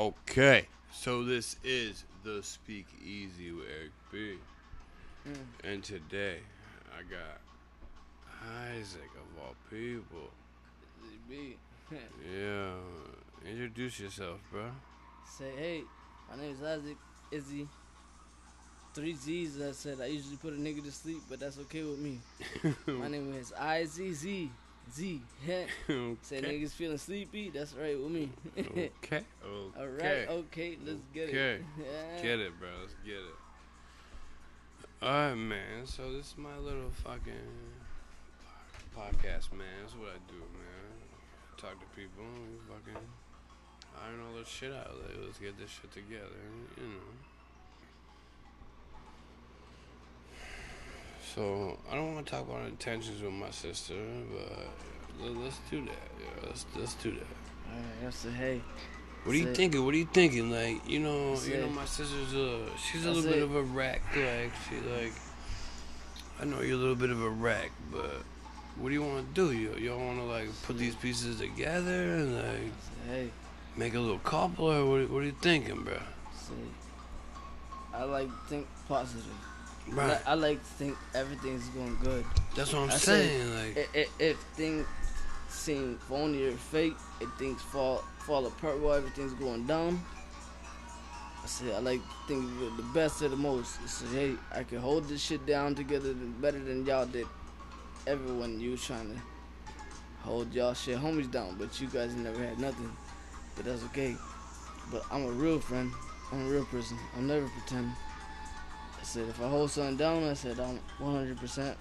Okay, so this is the Speakeasy with Eric B. And today I got Isaac of all people. B. Yeah, introduce yourself, bro. Say hey, my name is Isaac Izzy. 3 Z's. I said I usually put a nigga to sleep, but that's okay with me. My name is Izzy. Z. Okay. Say niggas feeling sleepy, that's right with me. Okay. Alright, okay, let's get it. Yeah. Get it, bro, let's get it. Alright, man, so this is my little fucking podcast, man. That's what I do, man. Talk to people, fucking iron all this shit out. Like, let's get this shit together, you know. So I don't want to talk about intentions with my sister, but let's do that. Yeah, let's do that. Alright, I said, hey. What are you thinking? What are you thinking? Like, you know, my sister's she's a little bit of a wreck. Like, I know you're a little bit of a wreck, but what do you want to do? You want to like put these pieces together and like make a little couple, or what are you thinking, bro? See, I like to think positive. Right. I like to think everything's going good. That's what I'm saying. If things seem phony or fake, if things fall apart while everything's going down, I like to think of the best of the most. I say, hey, I can hold this shit down together better than y'all did. Everyone, you trying to hold y'all shit homies down, but you guys never had nothing. But that's okay. But I'm a real friend. I'm a real person. I'm never pretending. I said, if I hold something down, I'm 100%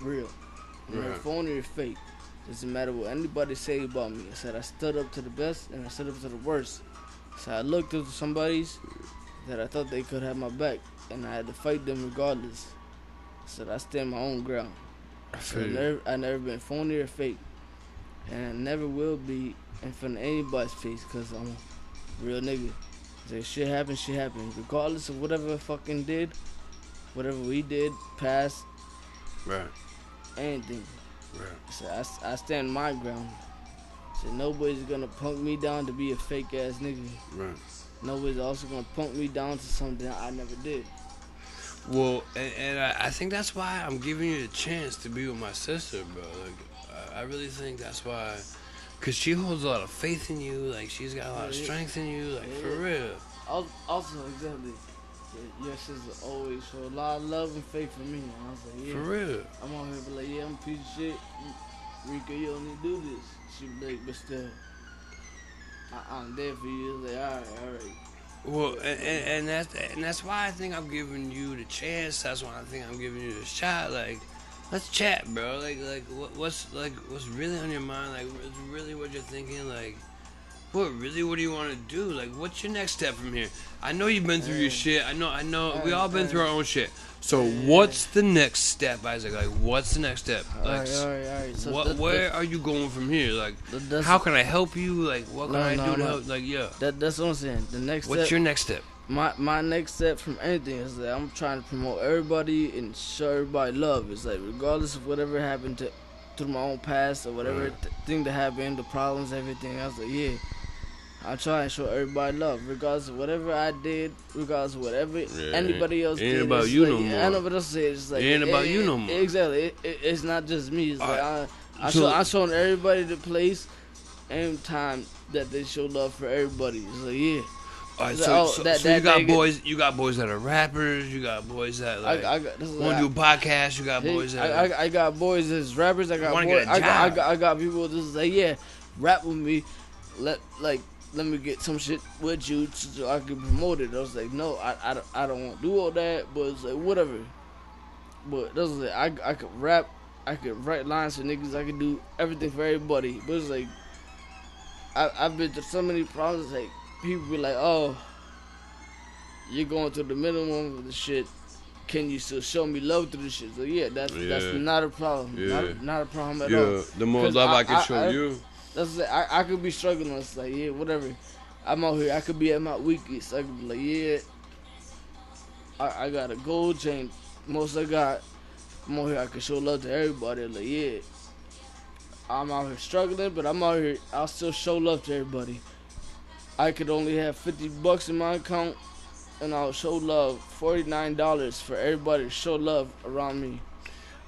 real. I'm not phony or fake. Doesn't matter what anybody say about me. I said, I stood up to the best and I stood up to the worst. So I looked up to somebody's that I thought they could have my back, and I had to fight them regardless. So I stand my own ground. I never been phony or fake, and I never will be in front of anybody's face, cause I'm a real nigga. So shit happens, regardless of whatever I fucking did, whatever we did, past, right? Anything. Right. So I stand my ground. So nobody's gonna punk me down to be a fake ass nigga. Right. Nobody's also gonna punk me down to something I never did. Well, and I think that's why I'm giving you the chance to be with my sister, bro. Like, I really think that's why, because she holds a lot of faith in you. Like, she's got a lot of strength in you, like, for real. Also, exactly. Your sister always showed a lot of love and faith for me. And I was like, yeah. For real. I'm on here, but like, yeah, I'm a piece of shit. Rika, you don't need to do this. She be like, but still, I'm there for you. Like, all right. Well, and that's why I think I'm giving you the chance. That's why I think I'm giving you the shot. Like, let's chat, bro. Like what's really on your mind? Like, what's really what you're thinking? Like, what do you want to do? Like, what's your next step from here? I know you've been through your shit. I know. We all been through our own shit. So what's the next step, Isaac? Like, what's the next step? Like, all right. So where are you going from here? Like, how can I help you? Like, what can I do to help? Like, yeah. That's what I'm saying. The next step. What's your next step? My next step from anything is that I'm trying to promote everybody and show everybody love. It's like, regardless of whatever happened through my own past or whatever thing that happened, the problems, everything. I was like, yeah. I try and show everybody love, regardless of whatever I did, regardless of whatever anybody else did. It ain't about you no more. I know what else did. It's like, it ain't about you no more. Exactly. It's not just me. It's like, I shown everybody the place and time that they show love for everybody. It's like, yeah. All right, so you got boys. You got boys that are rappers. You got boys that like want to do podcasts. You got boys that. I got boys that's rappers. I got boys. I got people that's like, yeah, rap with me. Let me get some shit with you so I can promote it. I was like, no, I don't want to do all that, but it's like, whatever. But that was like, I could rap, I could write lines for niggas, I could do everything for everybody. But it's like, I've been through so many problems, like, people be like, oh, you're going to the minimum of the shit. Can you still show me love through this shit? So yeah, that's not a problem. Yeah. Not a problem at all. The more love I can show you. That's like, I could be struggling. It's like, yeah, whatever. I'm out here. I could be at my weakest. I could be like, yeah, I got a gold chain. Most I got. I'm out here. I can show love to everybody. Like, yeah, I'm out here struggling, but I'm out here. I'll still show love to everybody. I could only have $50 in my account, and I'll show love. $49 for everybody to show love around me.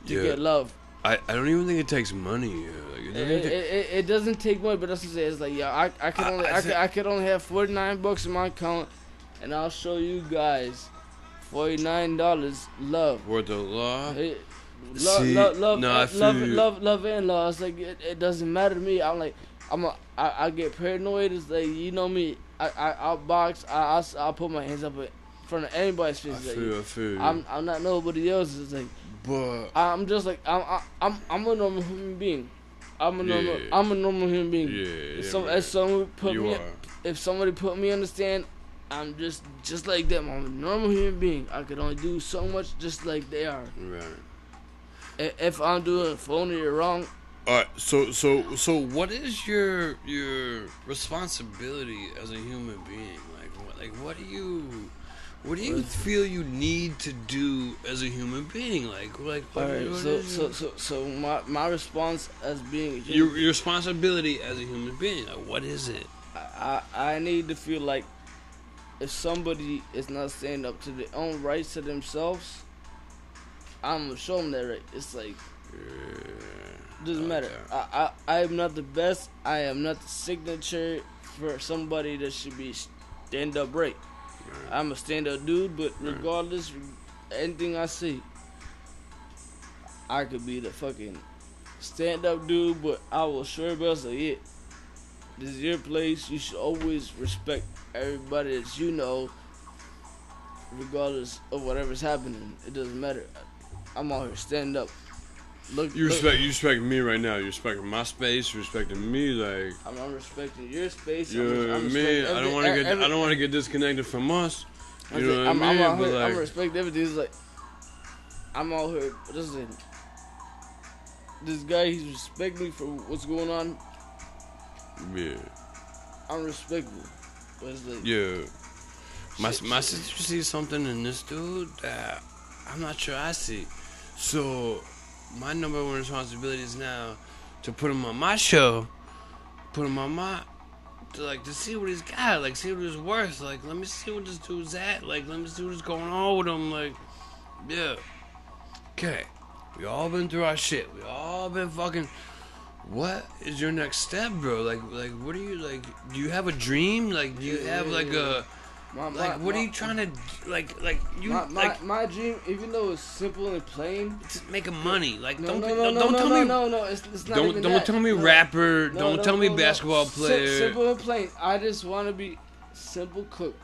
Get love. I don't even think it takes money. Like, it doesn't take money, but that's what I say. It's like, yeah, I could only have $49 in my account, and I'll show you guys $49 love. Worth of love. Love and loss. It's like it doesn't matter to me. I'm like, I get paranoid. It's like, you know me. I'll box. I'll put my hands up in front of anybody's face. I feel you. I'm not nobody else. It's like, but I'm just like, I'm a normal human being. I'm a normal human being. If somebody put me on the stand, I'm just like them. I'm a normal human being. I could only do so much, just like they are. Right. If I'm doing phony or wrong. All right. So what is your responsibility as a human being? What do you feel you need to do as a human being? My response as being your responsibility as a human being. Like, what is it? I need to feel like if somebody is not standing up to their own rights to themselves, I'm gonna show them that right. It's like, doesn't matter. I am not the best. I am not the signature for somebody that should be stand up right. I'm a stand-up dude, but regardless, anything I see, I could be the fucking stand-up dude, but I will sure best say it. This is your place. You should always respect everybody that you know, regardless of whatever's happening. It doesn't matter. I'm out here stand-up. You respect me right now. You respect my space. You respecting me, like I'm respecting your space. You know what I mean? I don't want to get disconnected from us. You know what I mean? I'm respect everything. It's like I'm out here. Listen, this guy, he's respecting me for what's going on. Yeah, I'm respectful. But it's like, yeah, my sister sees something in this dude that I'm not sure I see. So my number one responsibility is now to put him on my show, to see what he's got, like, see what he's worth, like, let me see what this dude's at, like, let me see what's going on with him, like, yeah, okay, we all been through our shit, we all been fucking, what is your next step, bro, like, what are you, like, do you have a dream, like, do you have, like, a, like, what are you trying to, like, you, like... My dream, even though it's simple and plain... It's making money. Like, don't tell me... No, it's not even that. Don't tell me rapper. Don't tell me basketball player. Simple and plain. I just want to be simple cook.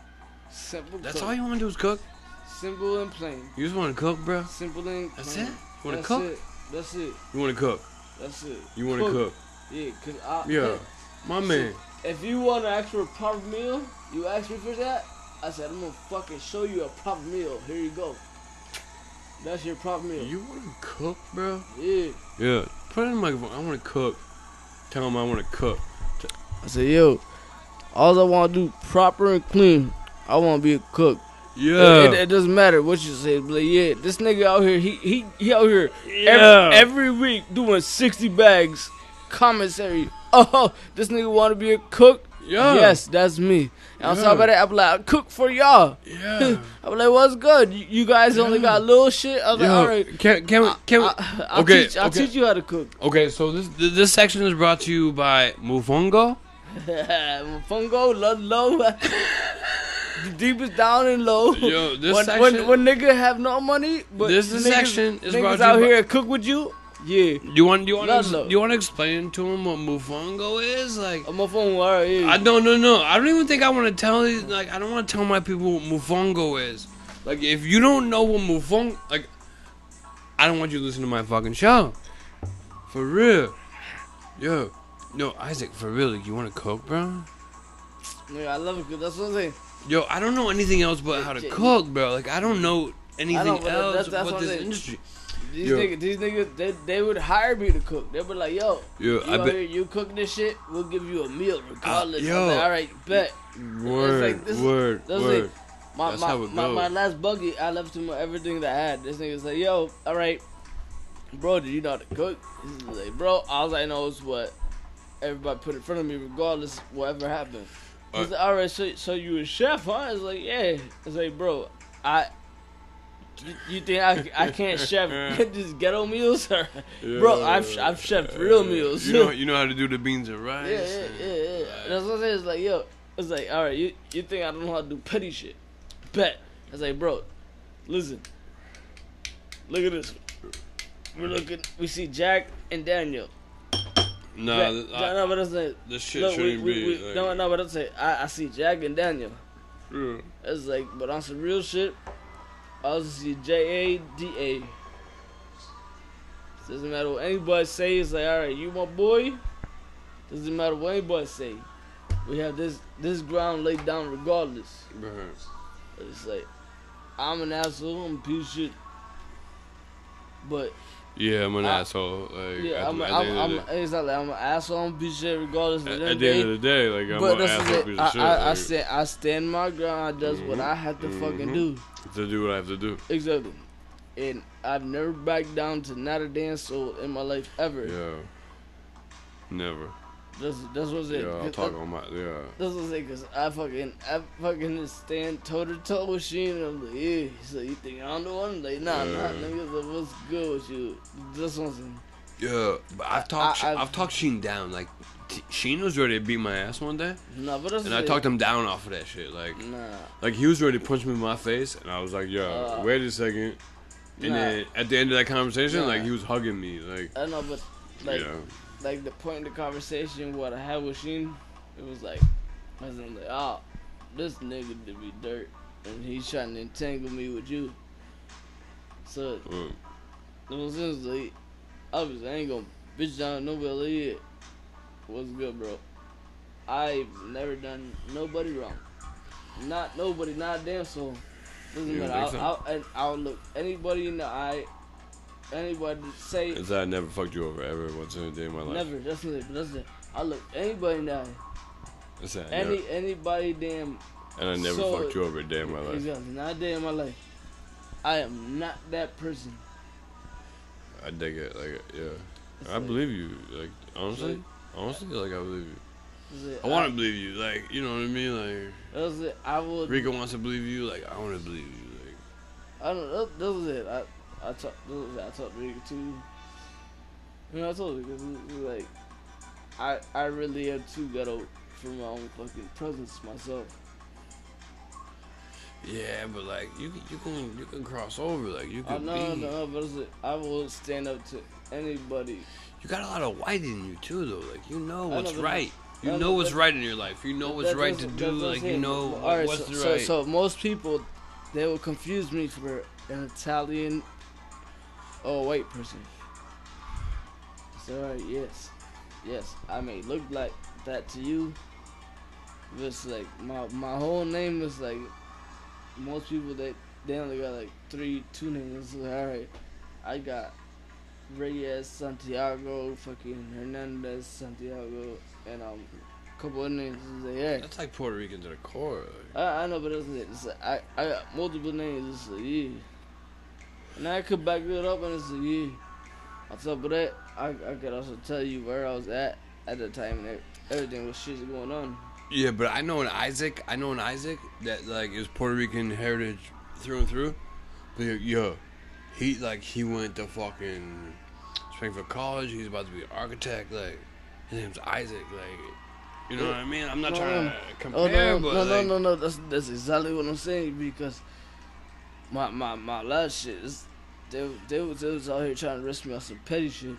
That's all you want to do is cook? Simple and plain. You just want to cook, bro? Simple and plain. That's it? You want to cook? That's it. You want to cook? That's it. You want to cook? Yeah, because I... Yeah, my man. If you want an actual proper meal, you ask me for that? I said, I'm gonna fucking show you a proper meal. Here you go. That's your proper meal. You wanna cook, bro? Yeah. Yeah. Put it in the microphone. I wanna cook. Tell him I wanna cook. I said, yo, all I wanna do proper and clean. I wanna be a cook. Yeah. It doesn't matter what you say, but yeah, this nigga out here, he out here every week doing 60 bags commissary. Oh, this nigga wanna be a cook? Yeah. Yes, that's me. And I'm talking about that. I'm like, I cook for y'all. Yeah. I'm like, what's good? You guys only got little shit. I was like, all right. I'll teach you how to cook. Okay, so this section is brought to you by Mufongo. Mufongo, low. The deepest down and low. Yo, this section. When nigga have no money, but section is brought to you out here and cook with you. Yeah. Do you want to explain to him what Mufongo is? Like, Mufongo, all right, yeah. No. I don't even think I want to tell you. Like, I don't want to tell my people what Mufongo is. Like, if you don't know what Mufongo, like, I don't want you to listen to my fucking show. For real. Yeah. No, Isaac, for real, like, you want to cook, bro? Yeah, I love it. That's what I'm saying. Yo, I don't know anything else but how to cook, bro. Like, I don't know anything else about this industry. These niggas, they would hire me to cook. They were like, you cook this shit, we'll give you a meal regardless. Like, all right, bet. Word. That's how it goes. My last buggy, I left him everything that I had. This nigga's like, yo, all right, bro, do you know how to cook? He's like, bro, all I know is what everybody put in front of me, regardless whatever happened. He's like, all right, so you a chef, huh? It's like, yeah. It's like, bro, you think I can't chef just ghetto meals? Or, yeah, bro, I've chefed real meals. You know how to do the beans and rice. Yeah. That's what I'm saying. It's like, yo, it's like, all right, you think I don't know how to do petty shit? Bet. It's like, bro, listen. Look at this. We see Jack and Daniel. I see Jack and Daniel. Yeah. It's like, but on some real shit, I also see J-A-D-A. Doesn't matter what anybody say. It's like, all right, you my boy. Doesn't matter what anybody say. We have this ground laid down regardless. But it's like, I'm an asshole. I'm a piece of shit. But yeah, I'm an asshole. Like, yeah, I'm an asshole. I'm a piece of shit regardless. At the end of the day, like, I'm an asshole. Piece of shit. I stand my ground. I does what I have to fucking do. To do what I have to do. Exactly. And I've never backed down to not a damn soul in my life ever. Yeah. Never. That's what I'm saying. Yeah, I'll talk on my That's what I'm saying, cause I fucking stand toe to toe with Sheen. I'm like, yeah. He's like, you think I don't know one? I'm like, nah, nigga. Like, what's good with you? That's what I'm saying. Yeah, but I've talked Sheen down. Like, Sheen was ready to beat my ass one day. Nah, but that's. And I talked him down off of that shit. Like, like, he was ready to punch me in my face, and I was like, yo, wait a second. And then at the end of that conversation, like, he was hugging me. Like, I know, but like. You know, like, the point of the conversation what I had with Sheen, it was like, oh, this nigga did me dirt, and he's trying to entangle me with you. So, it was like, obviously, I ain't gonna bitch down nobody yet. What's good, bro? I've never done nobody wrong. Not nobody, not a damn soul. Doesn't matter. I'll look anybody in the eye. Anybody say is that I never fucked you over ever once in a day in my life. Never, that's it. I look anybody now. That's that. Anybody damn. And I never fucked you over a day in my life. Exactly, not a day in my life. I am not that person. I dig it, like I believe you, like honestly, like I believe you. I want to believe you, like you know what I mean, like. That's it. I will. Rico wants to believe you, like I want to believe you, like. I don't. That was it. I talked to Rick too. You know, I told him, because like, I really am too ghetto for my own fucking presence myself. Yeah, but like you can cross over, like you can. No, but like, I will stand up to anybody. You got a lot of white in you too, though. Like you know what's right. You know what's right in your life. You know what's right to do. Like you know what's right. So most people, they will confuse me for an Italian. Oh, white person. So yes. I may look like that to you, but it's like my whole name is like most people they only got like two names. Like, all right, I got Reyes Santiago, fucking Hernandez Santiago, and a couple of names. Like, yeah. That's like Puerto Rican to the core. Like. I know, but that's it. It's like, I got multiple names. It's like, yeah. And I could back it up and it's like, yeah. On top of that, I could also tell you where I was at the time and everything was shit going on. Yeah, but I know an Isaac. That like is Puerto Rican heritage through and through. But yo, he went to fucking Springfield College. He's about to be an architect. Like his name's Isaac. Like you know what I mean? I'm not trying to compare. Oh, no, but no. That's exactly what I'm saying because. My last shit is they was out here trying to risk me on some petty shit.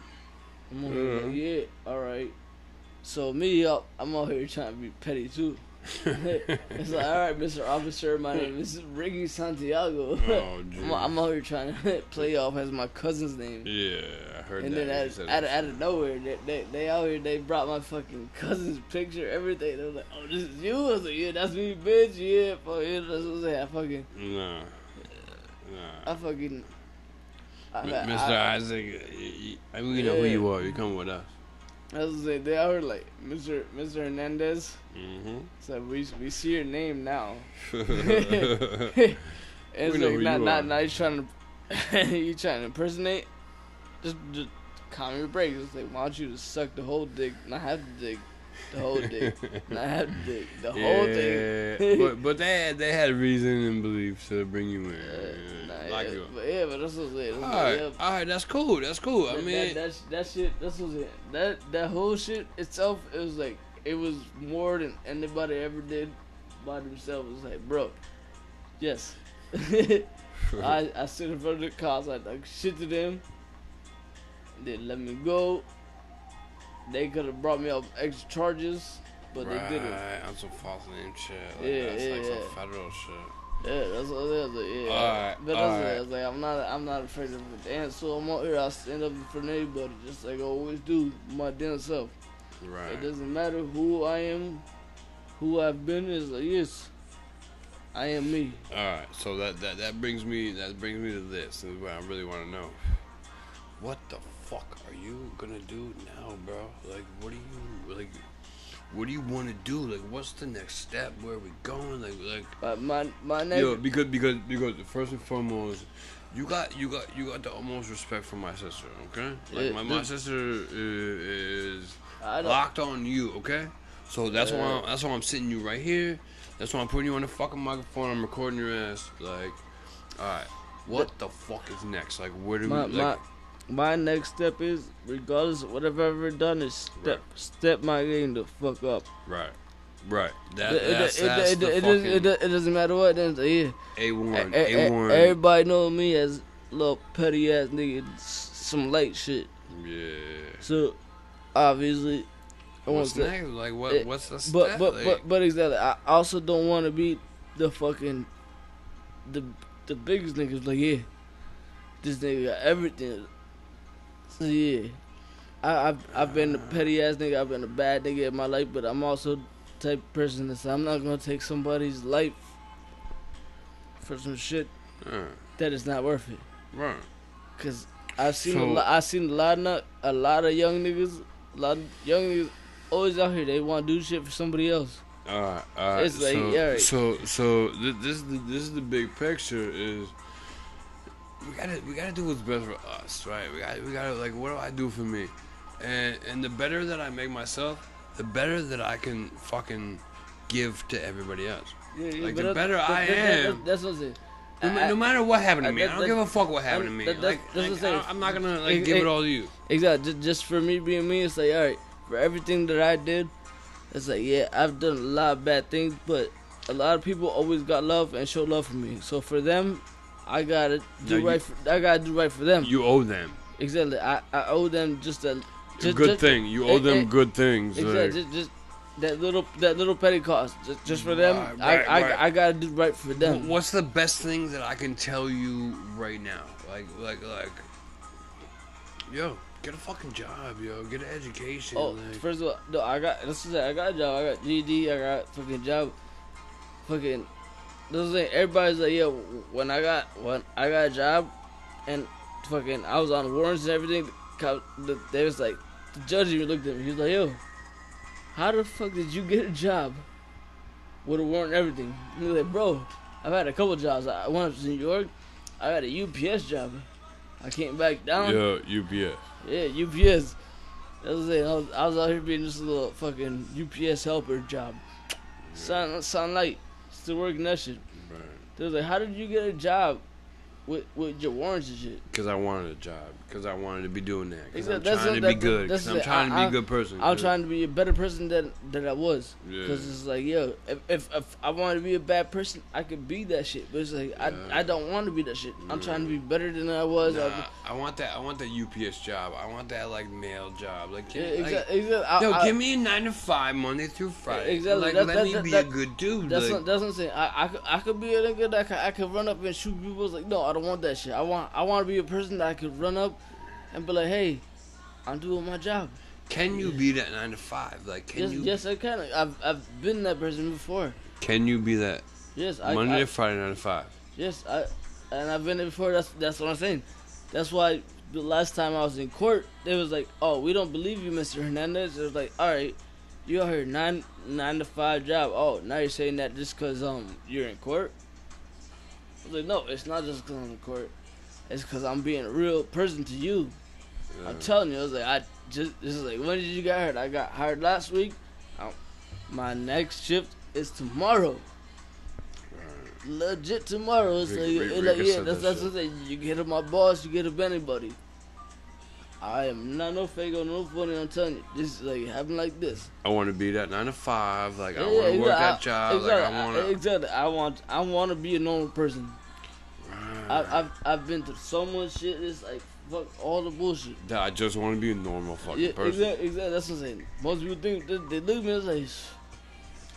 I'm out here like, yeah, alright. So me I'm out here trying to be petty too. It's like, alright, Mr. Officer, my name is Ricky Santiago. Oh, I'm out here trying to play off as my cousin's name. Yeah, I heard and that. And then out of nowhere they out here they brought my fucking cousin's picture, everything. They was like, oh, this is you? I was like, yeah, that's me, bitch, yeah, fuck yeah, that's what I'm saying. Mr. Isaac, we know who you are. You come with us. I was like, they are like Mr. Hernandez. Mm-hmm. So we see your name now. It's we know like not you trying to you trying to impersonate. Just calm your brakes. It's like, why don't you just suck the whole dick, not have the dick. The whole dick. Not half dick. The whole thing. But they had reason and belief to bring you in. But that's what's it. All right, that's cool. That's cool. That, I mean, that shit. That's what's it. That whole shit itself. It was like it was more than anybody ever did by themselves. It was like, bro, yes. I stood in front of the cops. I talked shit to them. They let me go. They could have brought me up extra charges, but they didn't. I'm some false name shit. That's some federal shit. Yeah, that's what it is. Like, yeah. But I'm not afraid of the dance, so I'm out here. I stand up in front of anybody, just like I always do, my damn self. Right. It doesn't matter who I am, who I've been. It's like, yes, I am me. All right. So that brings me to this. This is what I really want to know. What the fuck are you gonna do now, bro? Like, what do you want to do? Like, what's the next step? Where are we going? My next. Yo, because first and foremost, you got the utmost respect for my sister, okay? Like my sister is locked on you, okay? So that's why I'm sitting you right here. That's why I'm putting you on the fucking microphone. I'm recording your ass. Like, all right, what the fuck is next? Like, where do we? My next step is, regardless of what I've ever done, is step my game the fuck up. Right. It doesn't matter what. A1. Everybody know me as little petty ass nigga, some light shit. Yeah. So, obviously, what's next? Like what? What's the step? But exactly. I also don't want to be the fucking the biggest niggas. Like, yeah, this nigga got everything. So yeah, I've been a petty ass nigga. I've been a bad nigga in my life, but I'm also the type of person that I'm not gonna take somebody's life for some shit that is not worth it. Right. Cause I've seen a lot of young niggas. A lot of young niggas always out here. They want to do shit for somebody else. All right. It's like, so, yeah. Right. So this is the big picture is. We gotta do what's best for us, right? We gotta like, what do I do for me? And the better that I make myself, the better that I can fucking give to everybody else. Yeah, like the better I am. That's what I'm saying. No matter what happened to me, I don't give a fuck what happened to me. I'm not gonna give it all to you. Exactly. Just for me being me, it's like, all right, for everything that I did, it's like, yeah, I've done a lot of bad things, but a lot of people always got love and showed love for me. So for them. I gotta do right for them. You owe them. Exactly. I owe them just a good thing. You owe them good things. Exactly. Like, just that little petty cost. Just for them. Right. I gotta do right for them. What's the best thing that I can tell you right now? Like. Yo, get a fucking job, yo. Get an education. Oh, like. First of all, no. I got a job. I got GED. I got fucking job. Fucking. This thing, everybody's like, yeah, when I got a job, and fucking, I was on warrants and everything. They was like, the judge even looked at me. He was like, yo, how the fuck did you get a job with a warrant and everything? And he was like, bro, I've had a couple jobs. I went up to New York. I had a UPS job. I came back down. Yo, UPS. Yeah, UPS. That was it. I was out here being just a little fucking UPS helper job. Yeah. Sound like. To work that shit. Right. They was like, how did you get a job with your warrants and shit? Because I wanted a job. Because I wanted to be doing that. Because I'm trying to be good. Because I'm trying to be a good person. I'm trying to be a better person than I was. Because it's like, yo, if I wanted to be a bad person, I could be that shit. But it's like, I don't want to be that shit. I'm trying to be better than I was. Nah, I want that UPS job. I want that, like, mail job. Like, give me a 9 to 5, Monday through Friday. Exactly. Like, let me be a good dude. That's what I'm saying. I could be a nigga that I could run up and shoot people. It's like, no, I don't want that shit. I want to be a person that I could run up and be like, hey, I'm doing my job. Can you be that 9 to 5? Like, can you? Yes, I can. I've been that person before. Can you be that? Yes, Monday to Friday 9 to 5. Yes, and I've been there before. That's what I'm saying. That's why the last time I was in court, they was like, oh, we don't believe you, Mr. Hernandez. It was like, all right, you out here 9 to 5 job. Oh, now you're saying that just because you're in court. I was like, no, it's not just because I'm in court. It's because I'm being a real person to you. Yeah. I'm telling you, I was like, this is like, when did you get hired? I got hired last week. My next shift is tomorrow. Right. Legit tomorrow. So that's what I say. You get my boss, you get up anybody. I am not no fake or no funny. I'm telling you, this is like happen like this. I want to be that 9 to 5. Like I want to work that job. Exactly. Like, I want to be a normal person. Right. I've been through so much shit. It's like fuck all the bullshit. Yeah, I just want to be a normal fucking person. Exactly. That's what I'm saying. Most people think they look at me and like,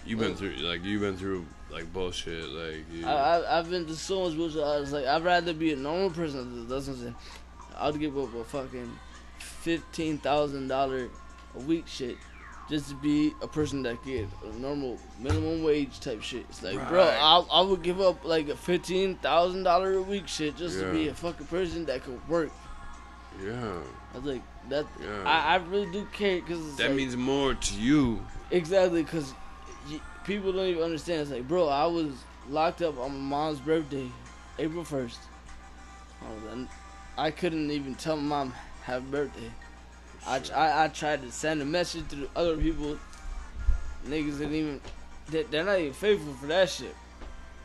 you've been through bullshit. Like I've been through so much bullshit. I was like, I'd rather be a normal person. That's what I'm saying. I'd give up a fucking $15,000 a week shit just to be a person that gets a normal minimum wage type shit. It's like, right. Bro, I would give up like a $15,000 a week shit just to be a fucking person that could work. Yeah. I was like, that. Yeah. I really do care because that like, means more to you. Exactly, because people don't even understand. It's like, bro, I was locked up on my mom's birthday, April 1st. I couldn't even tell my mom happy birthday. Sure. I tried to send a message to other people. Niggas didn't even... They're not even faithful for that shit.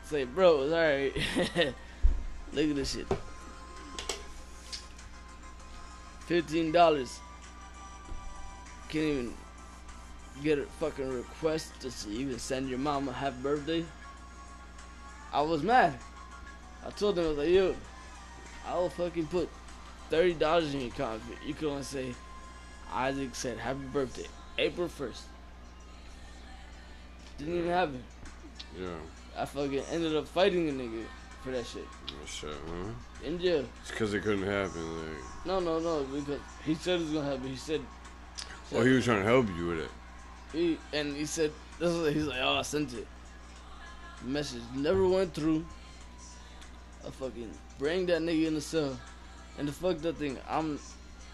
It's like, bro, it's alright. Look at this shit. $15. Can't even get a fucking request to even send your mom a happy birthday. I was mad. I told them, I was like, yo... I will fucking put $30 in your account. You can only say, Isaac said, happy birthday, April 1st. Didn't even happen. Yeah. I fucking ended up fighting a nigga for that shit. That shit, huh? In jail. It's because it couldn't happen. Like. No. Because he said it was going to happen. He said... Well, he was trying to help you with it. He said... He's like, oh, I sent it. The message never went through. I fucking... Bring that nigga in the cell. And the fuck that thing, I'm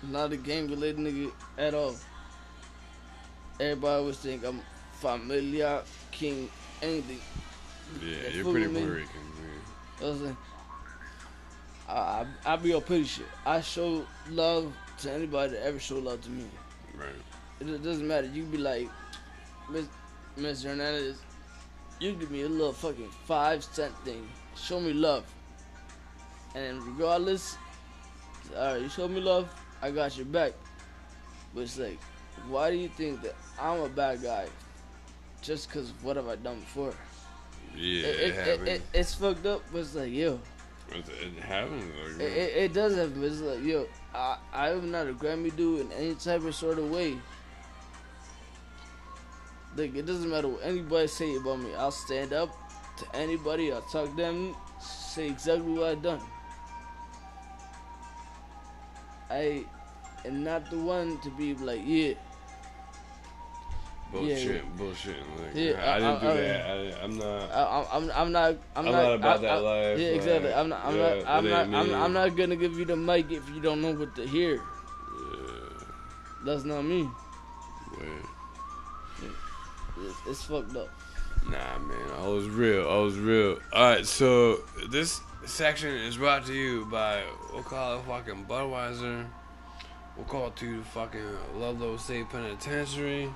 not a gang-related nigga at all. Everybody always think I'm familiar, king, anything. Yeah, you're pretty Puerto Rican, man. I was like, I be on pretty shit. I show love to anybody that ever show love to me. Right. It doesn't matter. You be like, Mr. Hernandez, you give me a little fucking 5-cent thing. Show me love. And regardless, alright, you showed me love, I got your back. But it's like, why do you think that I'm a bad guy just because of what have I done before? Yeah, it's fucked up, but it's like, yo. It happens. Like, it does happen, but it's like, yo, I am not a Grammy dude in any type of sort of way. Like, it doesn't matter what anybody say about me. I'll stand up to anybody, I'll talk to them, say exactly what I done. I am not the one to be like, yeah. Bullshit. Like, yeah, I didn't do that. I'm not about that life. Yeah, exactly. Like, I'm not gonna give you the mic if you don't know what to hear. Yeah. That's not me. Yeah. It's fucked up. Nah, man, I was real. Alright, so this section is brought to you by, we'll call it fucking Budweiser. We'll call it to fucking Lovelock State Penitentiary.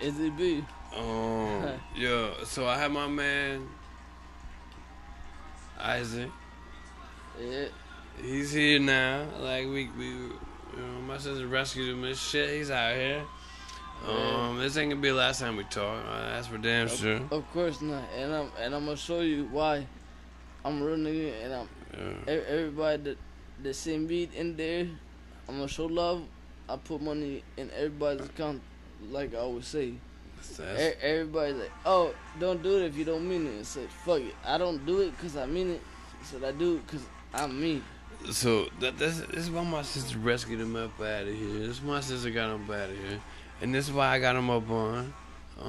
Is it B? Yeah, so I have my man, Isaac. Yeah. He's here now. Like, we my sister rescued him and shit. He's out here. This ain't gonna be the last time we talk. That's for damn sure. Of course not, and I'm gonna show you why I'm a real nigga, and everybody that see me in there, I'm gonna show love. I put money in everybody's account, like I always say. Everybody's like, oh, don't do it if you don't mean it. It's like, fuck it, I don't do it cause I mean it. So I do it cause I'm me. So this is why my sister rescued him up out of here. This is why my sister got him up out of here. And this is why I got him up on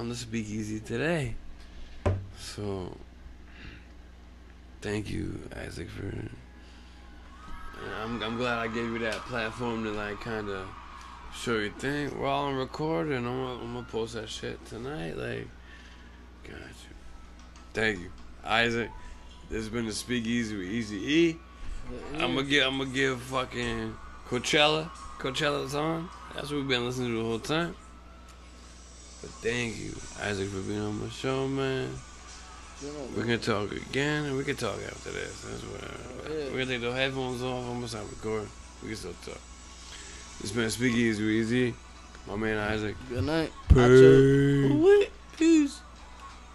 the Speakeasy today. So, thank you, Isaac, for... I'm glad I gave you that platform to, like, kind of show your thing. We're all on recording. I'm going to post that shit tonight. Like, got you. Thank you, Isaac. This has been the Speakeasy with Eazy-E. I'm going to give fucking Coachella's on. That's what we've been listening to the whole time. But thank you, Isaac, for being on my show, man. We can talk again, and we can talk after this. That's whatever. Yeah. We're gonna take those headphones off. I'm gonna stop recording. We can still talk. This man Speakeasy with Eazy-E. My man Isaac. Good night. Peace.